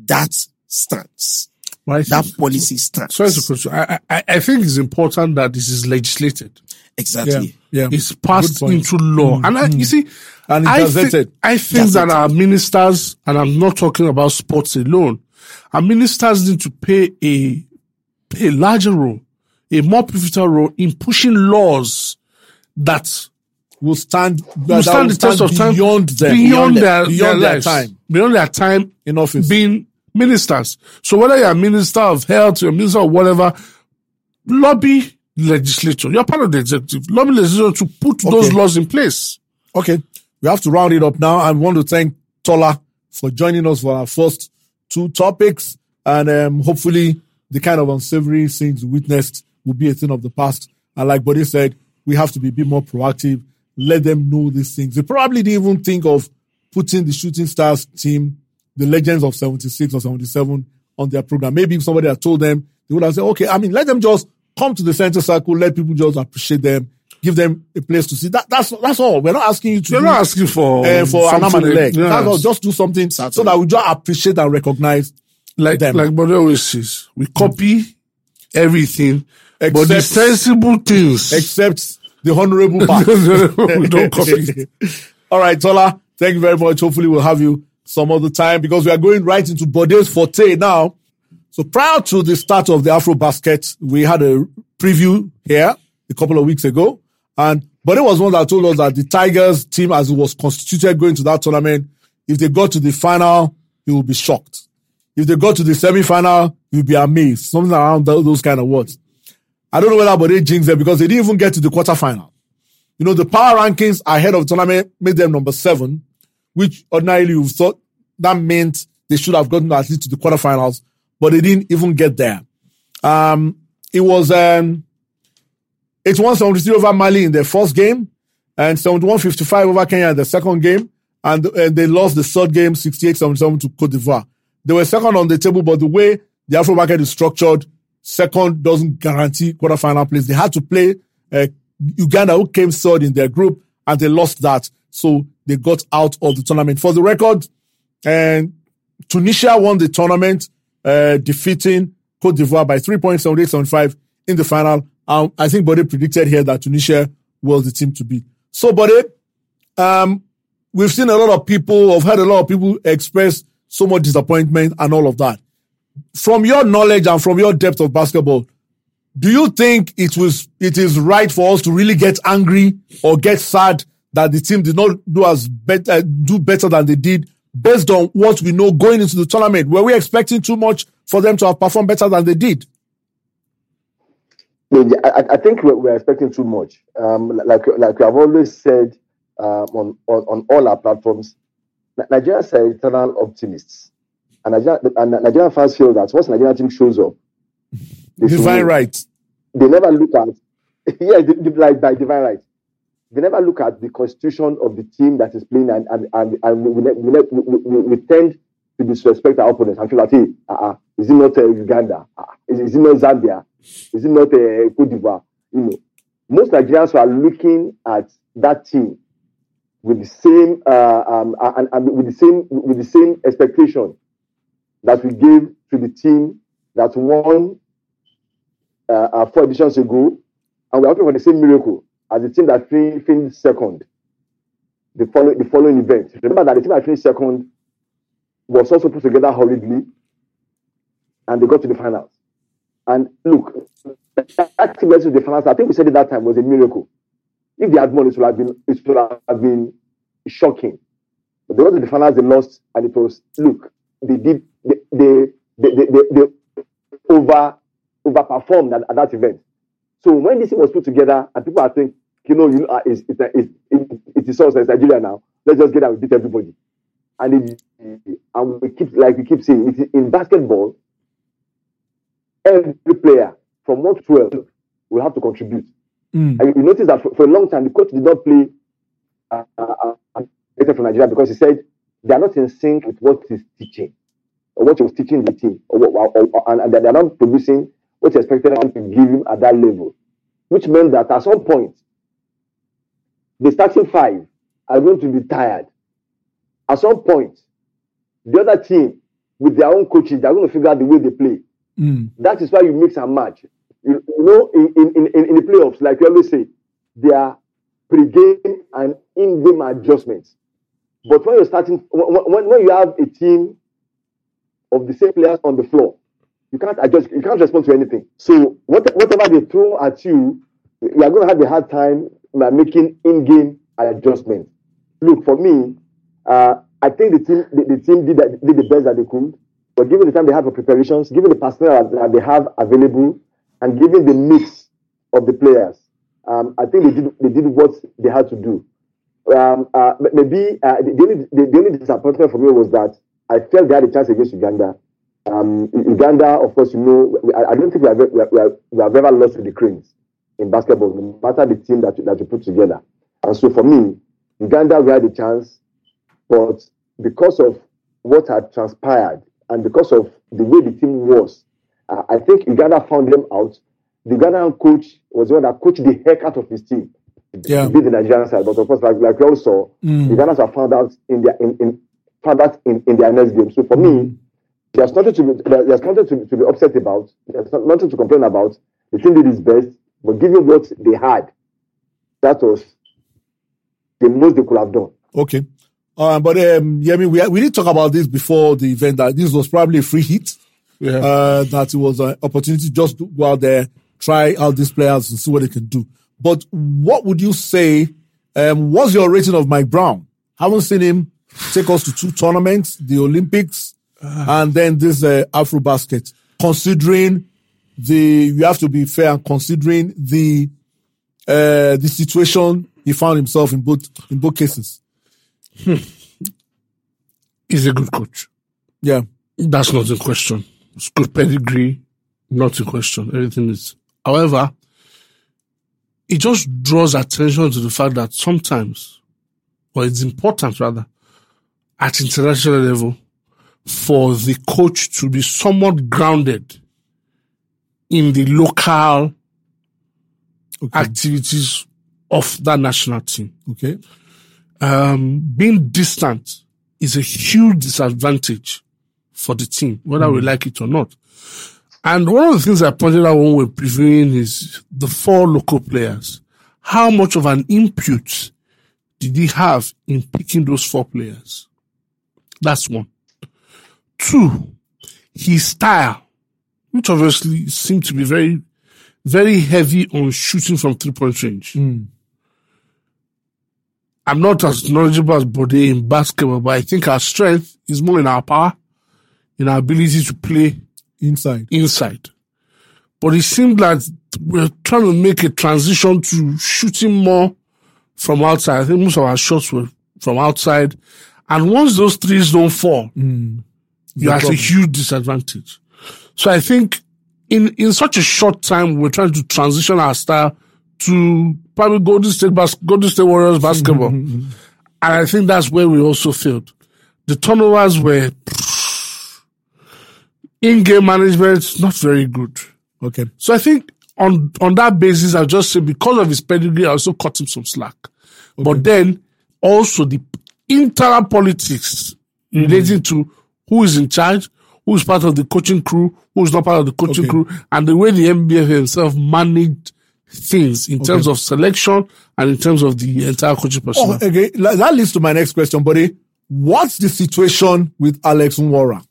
that stands. Well, that think, policy stands. So, so I, I, I think it's important that this is legislated. Exactly. Yeah. Yeah. It's passed into law. Mm, and I, mm. you see, and I, th- I think Gazetted. that our ministers, and I'm not talking about sports alone, our ministers need to play a, play a larger role, a more pivotal role in pushing laws that will stand, will stand the test of time beyond them, beyond, beyond their, beyond their, their time, beyond their time in office being ministers. So whether you're a minister of health, you're a minister of whatever, lobby legislature. You're part of the executive. Lobby legislature to put okay. those laws in place. Okay. We have to round it up now. I want to thank Tola for joining us for our first two topics. And um, hopefully the kind of unsavory things witnessed will be a thing of the past. And like Bode said, we have to be a bit more proactive. Let them know these things. They probably didn't even think of putting the Shooting Stars team, the legends of seventy-six or seventy-seven, on their program. Maybe if somebody had told them, they would have said, okay, I mean, let them just come to the center circle, let people just appreciate them, give them a place to see. That, that's that's all. We're not asking you to We're do, not asking for, uh, for an arm and a leg. Yes. That's all. Just do something Saturday. so that we just appreciate and recognize like, them. Like Bode always says, we copy everything, except, but the sensible things. Except the honorable part. We don't copy it. All right, Tola, thank you very much. Hopefully we'll have you some other time, because we are going right into Bode's forte now. So prior to the start of the Afro Basket, we had a preview here a couple of weeks ago. And Bode was one that told us that the Tigers team, as it was constituted going to that tournament, if they got to the final, he would be shocked. If they got to the semi-final, he would be amazed. Something around those kind of words. I don't know whether Bode jinxed them, because they didn't even get to the quarterfinal. You know, the power rankings ahead of the tournament made them number seven, which ordinarily you thought that meant they should have gotten at least to the quarterfinals, but they didn't even get there. Um, it was um, eighty-one seventy-three over Mali in their first game, and seventy-one fifty-five over Kenya in the second game, and, and they lost the third game, sixty-eight seventy-seven to Cote d'Ivoire. They were second on the table, but the way the Afro Basket is structured, second doesn't guarantee quarterfinal place. They had to play uh, Uganda, who came third in their group, and they lost that. So they got out of the tournament. For the record, and Tunisia won the tournament, uh, defeating Cote d'Ivoire by three points, seventy-eight seventy-five in the final. Um, I think Bode predicted here that Tunisia was the team to beat. So Bode, um, we've seen a lot of people, I've heard a lot of people express so much disappointment and all of that. From your knowledge and from your depth of basketball, do you think it was, it is right for us to really get angry or get sad that the team did not do as better, do better than they did, based on what we know going into the tournament? Were we expecting too much for them to have performed better than they did? I, I think we're, we're expecting too much. Um, like like I've always said um, on, on on all our platforms, Nigerians are eternal optimists. And Nigerian, and Nigerian fans feel that once Nigerian team shows up, they divine right. They never look at yeah, they, they, like by divine right. They never look at the constitution of the team that is playing, and and, and, and we, we, we, we, we tend to disrespect our opponents and feel like, hey, uh-uh, is it not uh, Uganda? Uh-uh, is, is it not Zambia? Is it not uh, Cote d'Ivoire? You know, most Nigerians are looking at that team with the same uh, um, and, and with the same with the same expectation that we gave to the team that won uh, uh, four editions ago, and we're hoping for the same miracle as the team that finished second the following the following event. Remember that the team that finished second was also put together horribly, and they got to the finals. And look, that team went to the finals. I think we said it that time was a miracle. If they had won, it would have been it would have been shocking. But they got to the finals, they lost, and it was look. They did they they they, they, they, they over overperformed at, at that event. So when this thing was put together, and people are thinking, you know, you know, it's it's it's it's the source, it's Nigeria now. Let's just get out and beat everybody. And it, and we keep like we keep saying, it's in basketball, every player from one to twelve will have to contribute. Mm. And you notice that for, for a long time the coach did not play uh, uh, uh, from Nigeria because he said they are not in sync with what he's teaching, or what he was teaching the team, or, or, or, or, and, and they are not producing what he expected them to give him at that level. Which meant that at some point, the starting five are going to be tired. At some point, the other team, with their own coaches, they are going to figure out the way they play. Mm. That is why you mix and match. You, you know, in, in, in, in the playoffs, like you always say, there are pre-game and in-game adjustments. But when you're starting, when, when you have a team of the same players on the floor, you can't adjust, you can't respond to anything. So what, whatever they throw at you, you are going to have a hard time making in-game adjustments. Look, for me, uh, I think the team, the, the team did, did the best that they could. But given the time they had for preparations, given the personnel that they have available, and given the mix of the players, um, I think they did they did what they had to do. Um, uh, maybe uh, the, the, only, the, the only disappointment for me was that I felt they had a chance against Uganda. Um, Uganda, of course, you know, we, I, I don't think we have, we, have, we, have, we have ever lost to the Cranes in basketball, no matter the team that, that you put together. And so for me, Uganda, we had a chance, but because of what had transpired and because of the way the team was, uh, I think Uganda found them out. The Ugandan coach was the one that coached the heck out of his team. Yeah, beat the Nigerian side, but of course, like like we all saw, mm. the Ghanaians are found out in their in, in found out in, in their next game. So for me, there's nothing to be, there's nothing to, to be upset about. There's not, nothing to complain about. The team did its best, but given what they had, that was the most they could have done. Okay, uh, but um, yeah, I mean, we we did talk about this before the event that this was probably a free hit. Yeah. Uh, that it was an opportunity to just go out there, try out these players, and see what they can do. But what would you say, um, what's your rating of Mike Brown? Haven't seen him take us to two tournaments, the Olympics, uh, and then this uh, Afro Basket. Considering the, you have to be fair, considering the uh, the situation he found himself in both in both cases. Hmm. He's a good coach. Yeah. That's not a question. It's good pedigree, not a question. Everything is. However, it just draws attention to the fact that sometimes, or it's important rather, at international level, for the coach to be somewhat grounded in the local okay. activities of that national team. Okay, um, being distant is a huge disadvantage for the team, whether mm. we like it or not. And one of the things I pointed out when we were previewing is the four local players. How much of an input did he have in picking those four players? That's one. Two, his style, which obviously seemed to be very, very heavy on shooting from three-point range. Mm. I'm not as knowledgeable as Bode in basketball, but I think our strength is more in our power, in our ability to play Inside. Inside. But it seemed like we're trying to make a transition to shooting more from outside. I think most of our shots were from outside. And once those threes don't fall, mm. you're at a huge disadvantage. So I think in, in such a short time, we're trying to transition our style to probably Golden State, bas- Golden State Warriors basketball. Mm-hmm. And I think that's where we also failed. The turnovers were... In-game management, not very good. Okay. So I think on on that basis, I'll just say because of his pedigree, I also cut him some slack. Okay. But then also the internal politics mm-hmm. relating to who is in charge, who is part of the coaching crew, who is not part of the coaching okay. crew, and the way the M B F himself managed things in okay. terms of selection and in terms of the entire coaching personnel. Oh, okay. That leads to my next question, buddy. What's the situation with Alex Nworah?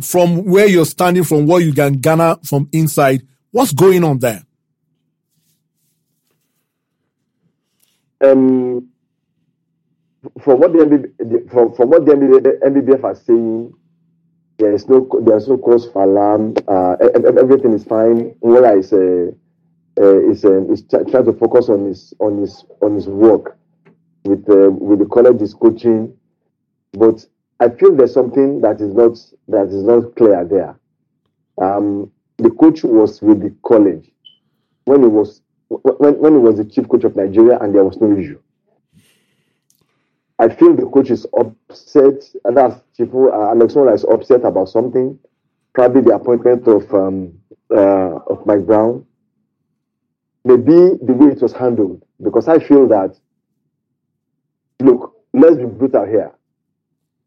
From where you're standing, from what you can garner from inside, what's going on there? Um, from what the M B B, from, from what the M B B F are saying, there is no there is no cause for alarm. Uh, everything is fine. Nworah is uh, uh, is um, is trying to focus on his on his on his work with uh, with the college he's coaching, but I feel there's something that is not that is not clear there. Um, the coach was with the college when he was when when he was the chief coach of Nigeria, and there was no issue. I feel the coach is upset, and that's Chief uh, Alex Nworah is upset about something, probably the appointment of um, uh, of Mike Brown. Maybe the way it was handled, because I feel that look, let's be brutal here.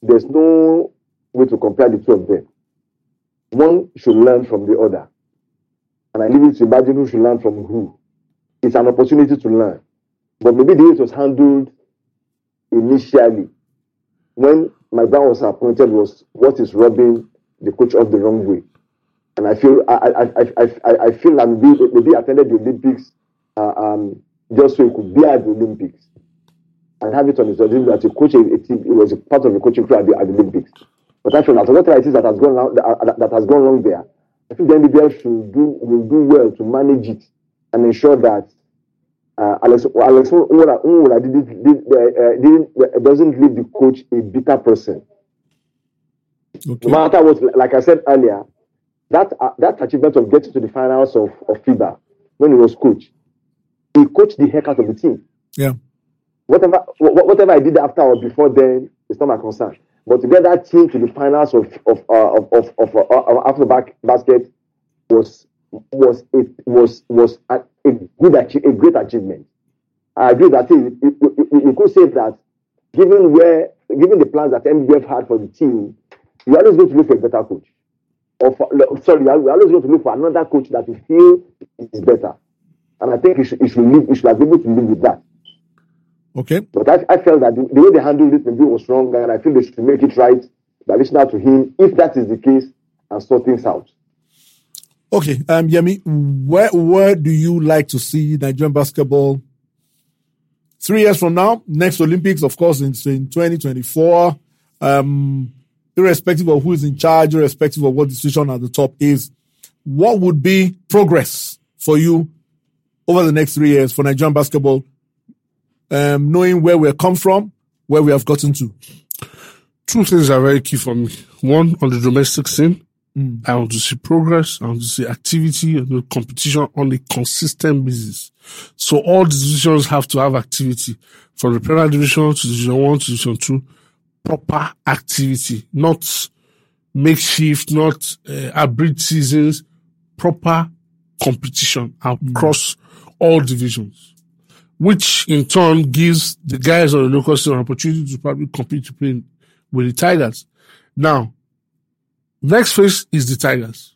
There's no way to compare the two of them. One should learn from the other. And I leave it to imagine who should learn from who. It's an opportunity to learn. But maybe the way it was handled initially, when my dad was appointed, was what is rubbing the coach off the wrong way. And I feel I I I I, I feel that maybe, maybe attended the Olympics uh, um, just so he could be at the Olympics. And have it on his agenda as a coach, it, it was a part of the coaching crew at the, at the Olympics. But I feel that whatever it is that has gone wrong, that, that has gone wrong there, I think the N B B F should do will do well to manage it and ensure that uh, Alex Alex Nworah Nworah didn't, didn't, uh, didn't uh, doesn't leave the coach a bitter person. Okay. No matter what, like I said earlier, that uh, that achievement of getting to the finals of, of FIBA when he was coach, he coached the heck out of the team. Yeah. Whatever whatever I did after or before then, it's not my concern. But to get that team to the finals of of uh, of of, of, uh, of Afro Basket was was it was was a, a good a great achievement. I agree that you, you, you could say that given where given the plans that M B F had for the team, you always going to look for a better coach. Or for, sorry, you always going to look for another coach that you feel is better. And I think you should you should live you should have been able to live with that. Okay. But I, I felt that the, the way they handled it maybe was wrong, and I feel they should make it right by reaching out to him, if that is the case, and sort things out. Okay. Um, Yemi, where where do you like to see Nigerian basketball three years from now? Next Olympics, of course, in, in twenty twenty-four. Um, irrespective of who is in charge, irrespective of what decision at the top is, what would be progress for you over the next three years for Nigerian basketball? Um, knowing where we have come from, where we have gotten to. Two things are very key for me. One, on the domestic scene, mm. I want to see progress, I want to see activity and competition on a consistent basis. So all decisions have to have activity. From the Premier Division to Division one to Division two, proper activity. Not makeshift, not uh, abridged seasons, proper competition across mm. all divisions, which in turn gives the guys on the local scene an opportunity to probably compete to play with the Tigers. Now, next phase is the Tigers.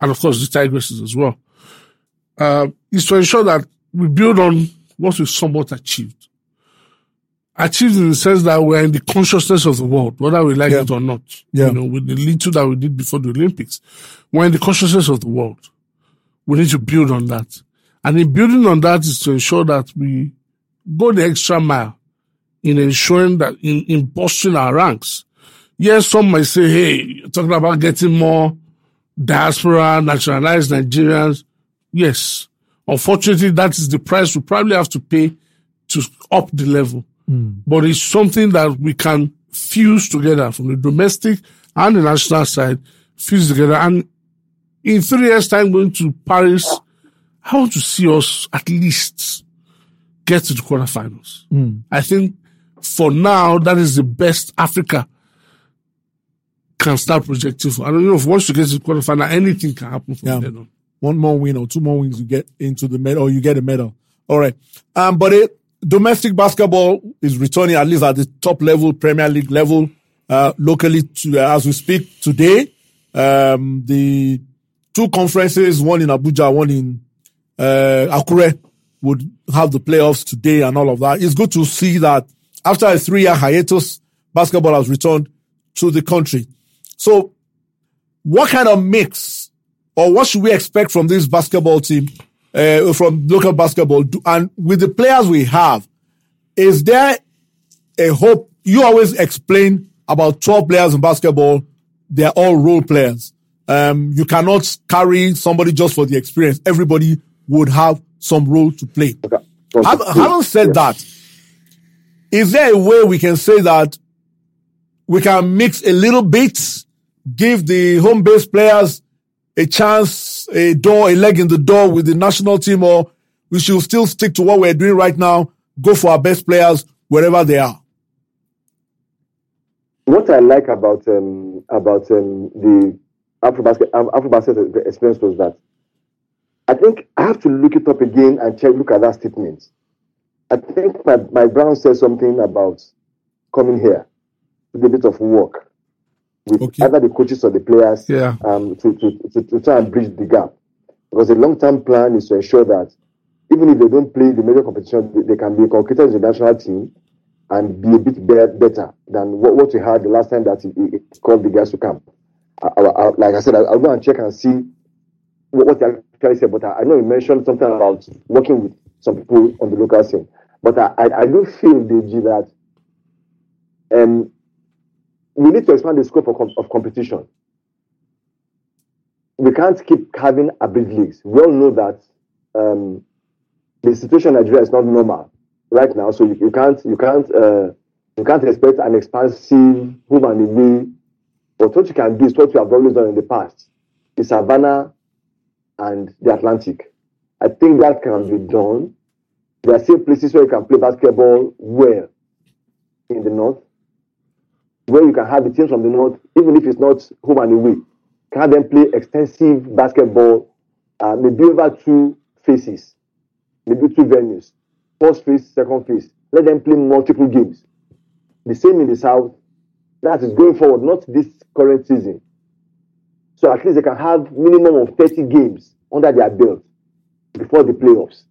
And of course, the Tigresses as well. Uh, is to ensure that we build on what we've somewhat achieved. Achieved in the sense that we're in the consciousness of the world, whether we like yeah. it or not. Yeah. You know, with the little that we did before the Olympics, we're in the consciousness of the world. We need to build on that. And in building on that is to ensure that we go the extra mile in ensuring that, in, in bolstering our ranks. Yes, some might say, hey, you're talking about getting more diaspora, nationalized Nigerians. Yes. Unfortunately, that is the price we probably have to pay to up the level. Mm. But it's something that we can fuse together from the domestic and the national side, fuse together. And in three years' time, going to Paris, I want to see us at least get to the quarterfinals. Mm. I think for now, that is the best Africa can start projecting for. I don't know if once you get to the quarterfinal, anything can happen from yeah. then on. One more win or two more wins, you get into the medal, or you get a medal. All right. Um, but it, domestic basketball is returning, at least at the top level, Premier League level, uh, locally to, uh, as we speak today. Um, the two conferences, one in Abuja, one in, uh, Akure, would have the playoffs today and all of that. It's good to see that after a three year hiatus, basketball has returned to the country. So what kind of mix or what should we expect from this basketball team, uh, from local basketball? And with the players we have, is there a hope? You always explain about twelve players in basketball. They're all role players. Um, you cannot carry somebody just for the experience. Everybody would have some role to play. Okay. Have, having said yeah. that, is there a way we can say that we can mix a little bit, give the home-based players a chance, a door, a leg in the door with the national team, or we should still stick to what we're doing right now, go for our best players wherever they are? What I like about um, about um, the Afro Basket, Afro Basket experience was that I think I have to look it up again and check, look at that statement. I think my, my Brown said something about coming here with a bit of work with okay. either the coaches or the players yeah. um, to, to, to, to try and bridge the gap. Because the long-term plan is to ensure that even if they don't play the major competition, they, they can be incorporated in the national team and be a bit better than what, what we had the last time that it, it called the guys to camp. I, I, I, like I said, I, I'll go and check and see what, what they actually said. But I, I know you mentioned something about working with some people on the local scene. But I, I, I do feel, D G, that um, we need to expand the scope of, of competition. We can't keep having abridged leagues. We all know that um, the situation in Nigeria is not normal right now, so you, you can't you can't uh, you can't expect an expansive home and away. But what you can do is what you have always done in the past: the Savannah and the Atlantic. I think that can be done. There are still places where you can play basketball well in the north, where you can have the teams from the north, even if it's not home and away, can have them play extensive basketball, uh, maybe over two phases, maybe two venues. First phase, second phase. Let them play multiple games. The same in the south. That is going forward, not this current season. So at least they can have minimum of thirty games under their belt before the playoffs.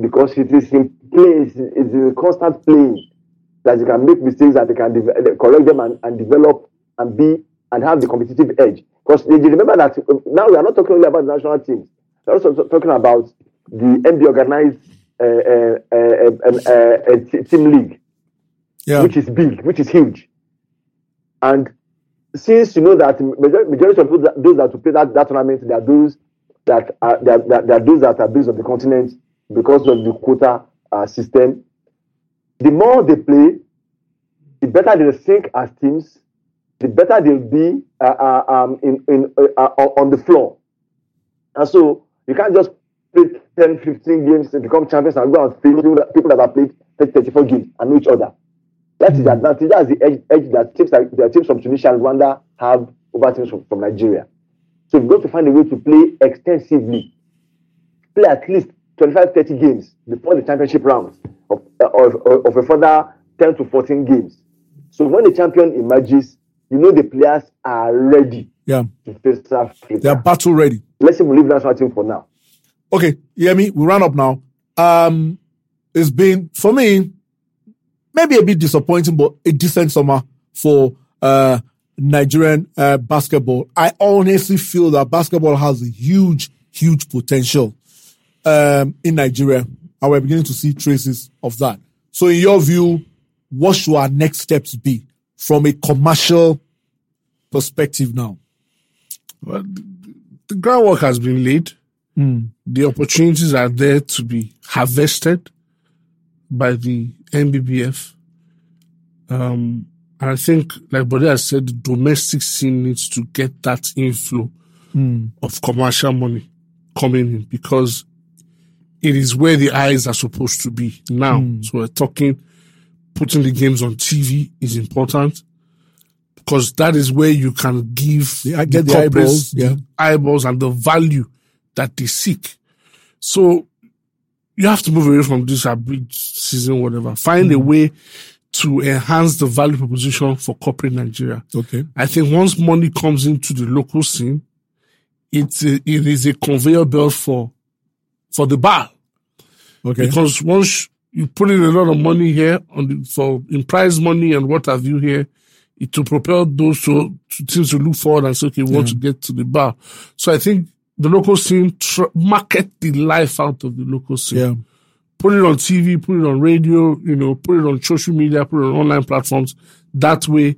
Because it is in place, it is in constant playing that you can make mistakes, that they can de- correct them and, and develop and be and have the competitive edge. Because remember that now we are not talking only about the national teams. We are also talking about the N B A organized Uh, uh, uh, uh, uh, uh, team league, yeah. which is big, which is huge. And since you know that majority of those that, those that play that, that tournament, they are those that are they are, they are those that are based on the continent because of the quota uh, system. The more they play, the better they think as teams, the better they'll be uh, uh, um, in in uh, uh, on the floor. And so you can't just play ten, fifteen games and become champions and go and play people that have played thirty, thirty-four games and know each other. That is the advantage. That is the edge, edge that teams like the teams from Tunisia and Rwanda have over teams from, from Nigeria. So you've got to find a way to play extensively. Play at least twenty-five, thirty games before the championship round of, of, of, of a further ten to fourteen games. So when the champion emerges, you know the players are ready yeah. to face Africa. They are battle ready. Let's see, we leave national team for now. Okay, Yemi, we round up now. Um, it's been, for me, maybe a bit disappointing, but a decent summer for uh, Nigerian uh, basketball. I honestly feel that basketball has a huge, huge potential um, in Nigeria, and we're beginning to see traces of that. So in your view, what should our next steps be from a commercial perspective now? Well, the groundwork has been laid. Mm. The opportunities are there to be harvested. by the M B B F. Um, and I think, like Bode has said, the domestic scene needs to get that inflow mm. of commercial money coming in, because it is where the eyes are supposed to be now. Mm. So we're talking, putting the games on T V is important, because that is where you can give yeah, I get the, the eyeballs, yeah. the eyeballs and the value that they seek. So you have to move away from this abridged season, whatever. Find mm. a way to enhance the value proposition for corporate Nigeria. Okay. I think once money comes into the local scene, it, it is a conveyor belt for for the bar. Okay. Because once you put in a lot of money here on the, for in prize money and what have you here, it to propel those to, to teams to look forward and say, okay, we want yeah. to get to the bar. So I think the local scene, tr- market the life out of the local scene. Yeah. Put it on T V, put it on radio, you know, put it on social media, put it on online platforms. That way,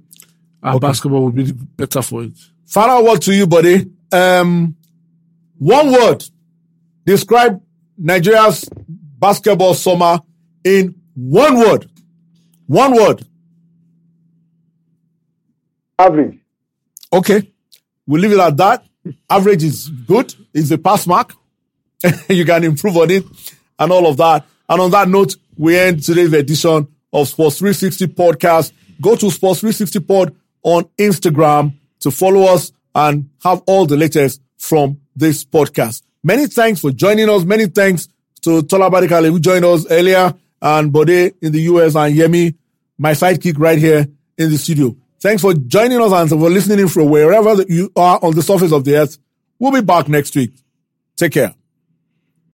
our okay. basketball will be better for it. Final word to you, buddy. Um, one word. Describe Nigeria's basketball summer in one word. One word. Average. Okay. We'll leave it at that. Average is good. It's a pass mark. You can improve on it and all of that. And on that note, we end today's edition of Sports three sixty Podcast. Go to Sports three sixty Pod on Instagram to follow us and have all the latest from this podcast. Many thanks for joining us. Many thanks to Tola Badikale, who joined us earlier, and Bode in the U S, and Yemi, my sidekick right here in the studio. Thanks for joining us and for listening in from wherever you are on the surface of the earth. We'll be back next week. Take care.